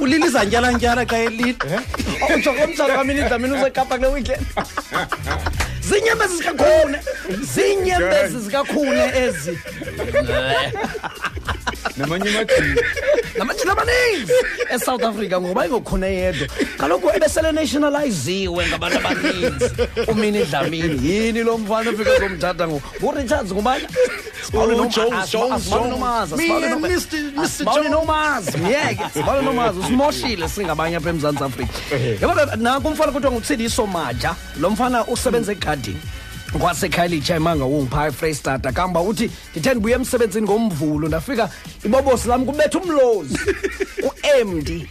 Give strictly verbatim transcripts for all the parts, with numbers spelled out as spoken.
Ulili zanjala njara ka elite. Uchokomtsaka mina idamini usekapa kule weekend. Zinyembezi zikakhune. Zinyembezi zikakhune ezi. Namanye mathi. Namanye labaningi eSouth Africa ngoba ingokhona yedwa. Kaloku ebesele nationaliziwe ngabantu abaningi. Umini Dlamini yini lo mfana ofika komthatha ngo. Bo Richards ngubani? Paulo Jones, Jones, Jones. Mister Mister Jones. Yeah, Paulo Nomazi usimoshile singabanye apha eMzantsi Africa. Yabona nanku umfana kuthiwa nguTshidiso Maja, lo mfana usebenza eGarden. Kwase Kylie Chaimanga ungipha Free Starter kamba uthi ndithe buye emsebenzini ngomvulo ndafika ibobosi lami kubetha umlozi uMD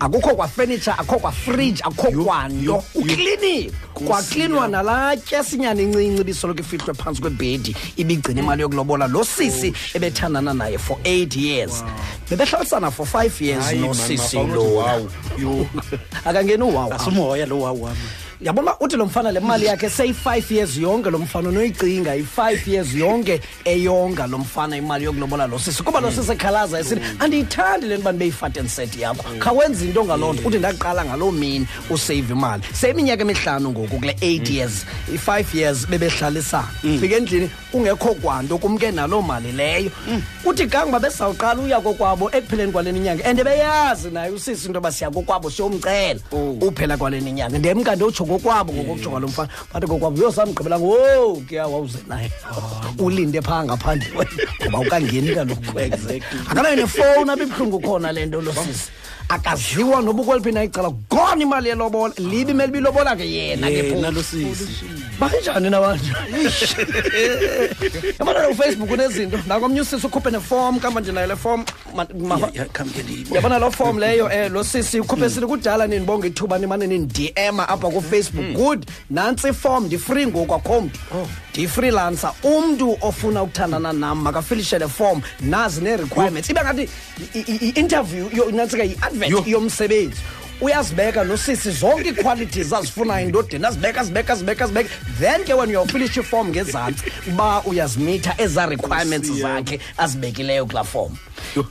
akukho kwa furniture akukho kwa fridge akukho kwando uclinic kwa cleanwa nalatya sinyana incinci bisoloko ifitwe phansi kwebedi ibigcina imali yokulobola lo sisi ebethandana naye for eight years bebehlalisana for five years no sisi lo akangena uwawu asimoya lo wawu. Yabona uthi lo mfana le mali yakhe say five years yonke lo mfana noyicinga i five years yonke eyonga lo mfana imali yokulobola lo sisi kuba lo sisi khalaza esithi andiyithandi le nto banibeyifathe nset yakho khawenza into ngalonto uthi ndaqala ngalo mini usave imali seminyaka emihlanu ngoku kule eight years i five years bebehlalisana fike endlini ungekho kwanto kumke nalo mali leyo uthi kangaba besawuqala uya kokwabo ekupheleni kwaleni nyanga ende beyazi naye usisi into basiya kokwabo siyomcela uphela kwaleni nyanga ndemkando ngokwabo ngokujonga lo mfana bathi ngokwabo yosamgqibela ngo ke awuze naye ulinde pha ngaphandle ngoba ukangeni kalokho exactly akanayo nefone abibhlungu khona lento lo sisi akaziwa noba kweliphi na icala gone imali yelobola libi imali bilobola ke yena ke phona lo sisi banjani nabanje yabona uFacebook unezinto nakomnye usisi ukhuphe neform kamba nje nayo le form yabona lo form leyo eh lo sisi ukhuphe sini kudala ninibonga ithuba nimane ninidm apha ku Facebook good nansi form di free ngokwakho di freelancer umntu ofuna ukuthandana nami makafilishe le form nazi ne requirements ibe ngathi interview yo nansi ka advert yomsebenzi uyazibeka lo sisi zonke qualities azifuna indodeni azibeka azibeka azibeka azibeka then ke when you finish your form ngezantsi ba uyazimitha eza requirements zakhe azibekileyo kula form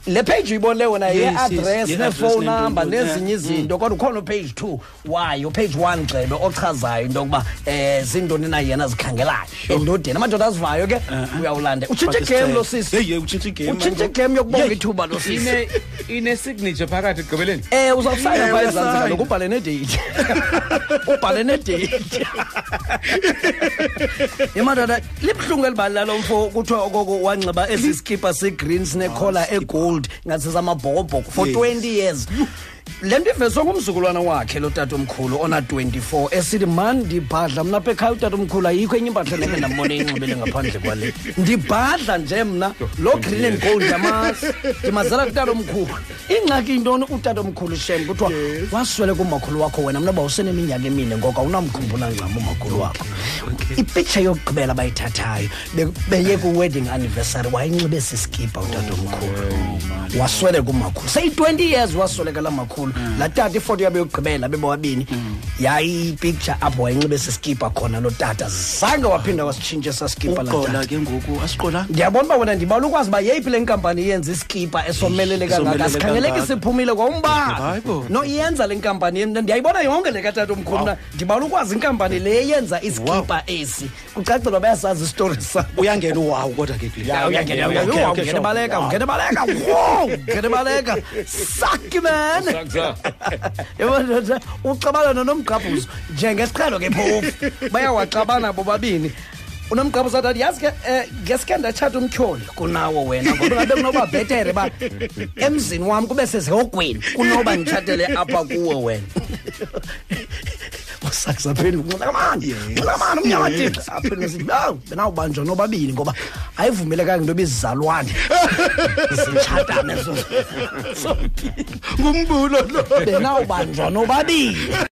le page uyibonile wona ye address ne phone number nezinye izinto kodwa ukhona page two wayo page one Gcebe ochazayo into kuba eh zindoni na yena zikhangelayo endodeni amadoda azivayo ke uyawulanda utshintshe game lo sisi hey utshintshe game utshintshe game yokubonga ithuba lo sisi ine signature phakathi gqibeleni eh uzawusayina phakathi zantsi ngokubhalene date ubhalene date yemadoda libhlungu elibala lo mfo kuthiwa okoko wanxiba esiskipa segreens nekhola gold ngasisa amabhobho for yes. twenty years lento ivezwe kumzukulwana wakhe lo tatomkhulu ona twenty-four esithi man ndibhadla mna phe khaya utatomkhulu ayikho enye impahla leke ndambona inxibele ngaphandle kwale ndibhadla nje mna lo green and gold yamasi ndimazela kutatomkhulu ingxaki intoni utatomkhulu shem kuthiwa waswele kumakhulu wakho wena mna bawuseneminyaka emine ngoku awunamkhumbula ngxam umakhulu wakho ipicture yokugqibela abayithathayo beye ku-wedding anniversary wayinxibe siskipa utatomkhulu waswele kumakhulu seyi-twenty years wasweleka la makhulu la tata ifoto yabe yokugqibela bebobabini yayi picture apho wayinxibe siskipa khona lo tata zange waphinda wasitshintshe saskipa la tata ke ngoku asiqola ndiyabona uba wena ndibala ukwazi uba yeyiphi le nkampani yenza iskipa esomelele kangaka sikhangeleke siphumile kwawumbala no iyenza le nkampani ndiyayibona yonke le katata omkhulu na ndibala ukwazi inkampani le eyenza iskipa esi kucacelwa bayasazi istory sakho uyangena uwawu kodwa ke kule uyangena uyangena ungena baleka ungena baleka ungena baleka suck man ucabana nomgqabhuzo njengesiqhelo ke phofu bayawacabana bobabini unomgqabhuzo athi yazi ke ngeske ndatshata umtyholi kunawo wena ngoba ngabe kunoba bhetere ba emzini wami kube sezihogweni kunoba nditshatele apha kuwe wena usaksa phela ngamandla ngamandla umnyamathixo aphela nesibawu benawubanjwa nobabini ngoba ayivumelekanga into bezizalwane sitshatane so ngumbulo lo benawubanjwa nobabini